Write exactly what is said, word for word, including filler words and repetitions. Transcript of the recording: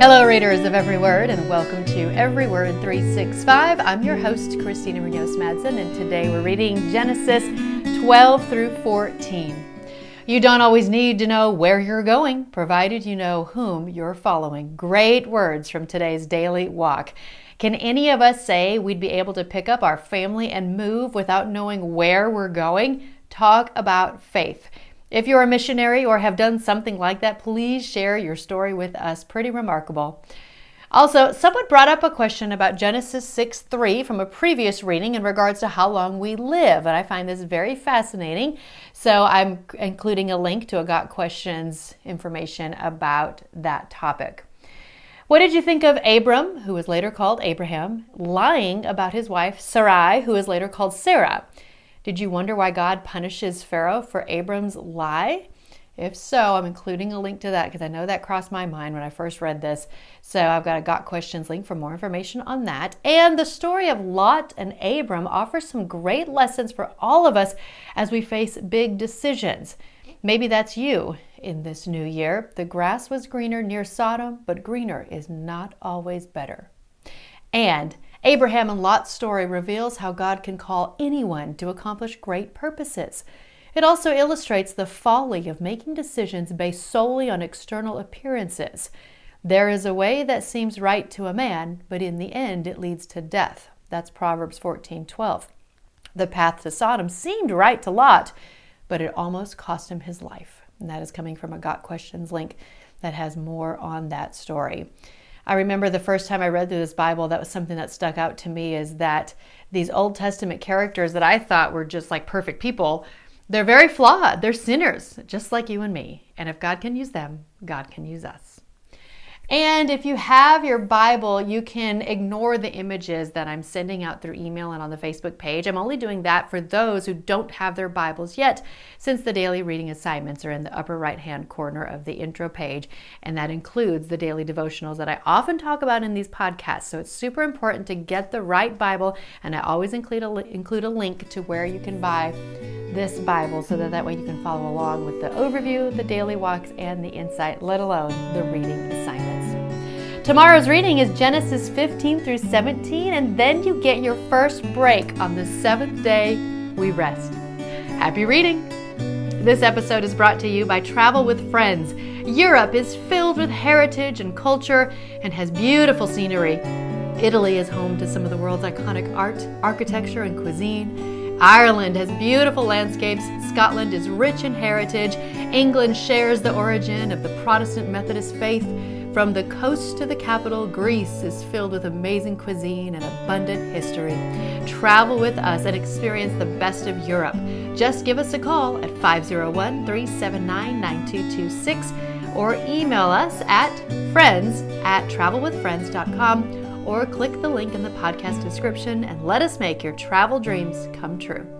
Hello, readers of Every Word, and welcome to Every Word three sixty-five. I'm your host, Christina Rios-Madsen, and today we're reading Genesis twelve through fourteen. You don't always need to know where you're going, provided you know whom you're following. Great words from today's daily walk. Can any of us say we'd be able to pick up our family and move without knowing where we're going? Talk about faith. If you're a missionary or have done something like that, please share your story with us. Pretty remarkable. Also, someone brought up a question about Genesis six three from a previous reading in regards to how long we live, and I find this very fascinating. So I'm including a link to a Got Questions information about that topic. What did you think of Abram, who was later called Abraham, lying about his wife Sarai, who is later called Sarah? Did you wonder why God punishes Pharaoh for Abram's lie? If so, I'm including a link to that because I know that crossed my mind when I first read this. So I've got a Got Questions link for more information on that. And the story of Lot and Abram offers some great lessons for all of us as we face big decisions. Maybe that's you in this new year. The grass was greener near Sodom, but greener is not always better. And Abraham and Lot's story reveals how God can call anyone to accomplish great purposes. It also illustrates the folly of making decisions based solely on external appearances. There is a way that seems right to a man, but in the end it leads to death. That's Proverbs fourteen twelve. The path to Sodom seemed right to Lot, but it almost cost him his life. And that is coming from a Got Questions link that has more on that story. I remember the first time I read through this Bible, that was something that stuck out to me, is that these Old Testament characters that I thought were just like perfect people, they're very flawed. They're sinners, just like you and me. And if God can use them, God can use us. And if you have your Bible, you can ignore the images that I'm sending out through email and on the Facebook page. I'm only doing that for those who don't have their Bibles yet, since the daily reading assignments are in the upper right-hand corner of the intro page, and that includes the daily devotionals that I often talk about in these podcasts. So it's super important to get the right Bible, and I always include a, include a link to where you can buy this Bible so that that way you can follow along with the overview, the daily walks, and the insight, let alone the reading assignments. Tomorrow's reading is Genesis fifteen through seventeen, and then you get your first break on the seventh day we rest. Happy reading! This episode is brought to you by Travel with Friends. Europe is filled with heritage and culture and has beautiful scenery. Italy is home to some of the world's iconic art, architecture, and cuisine. Ireland has beautiful landscapes. Scotland is rich in heritage. England shares the origin of the Protestant Methodist faith. From the coast to the capital, Greece is filled with amazing cuisine and abundant history. Travel with us and experience the best of Europe. Just give us a call at five oh one, three seven nine, nine two two six or email us at friends at travel with friends dot com or click the link in the podcast description and let us make your travel dreams come true.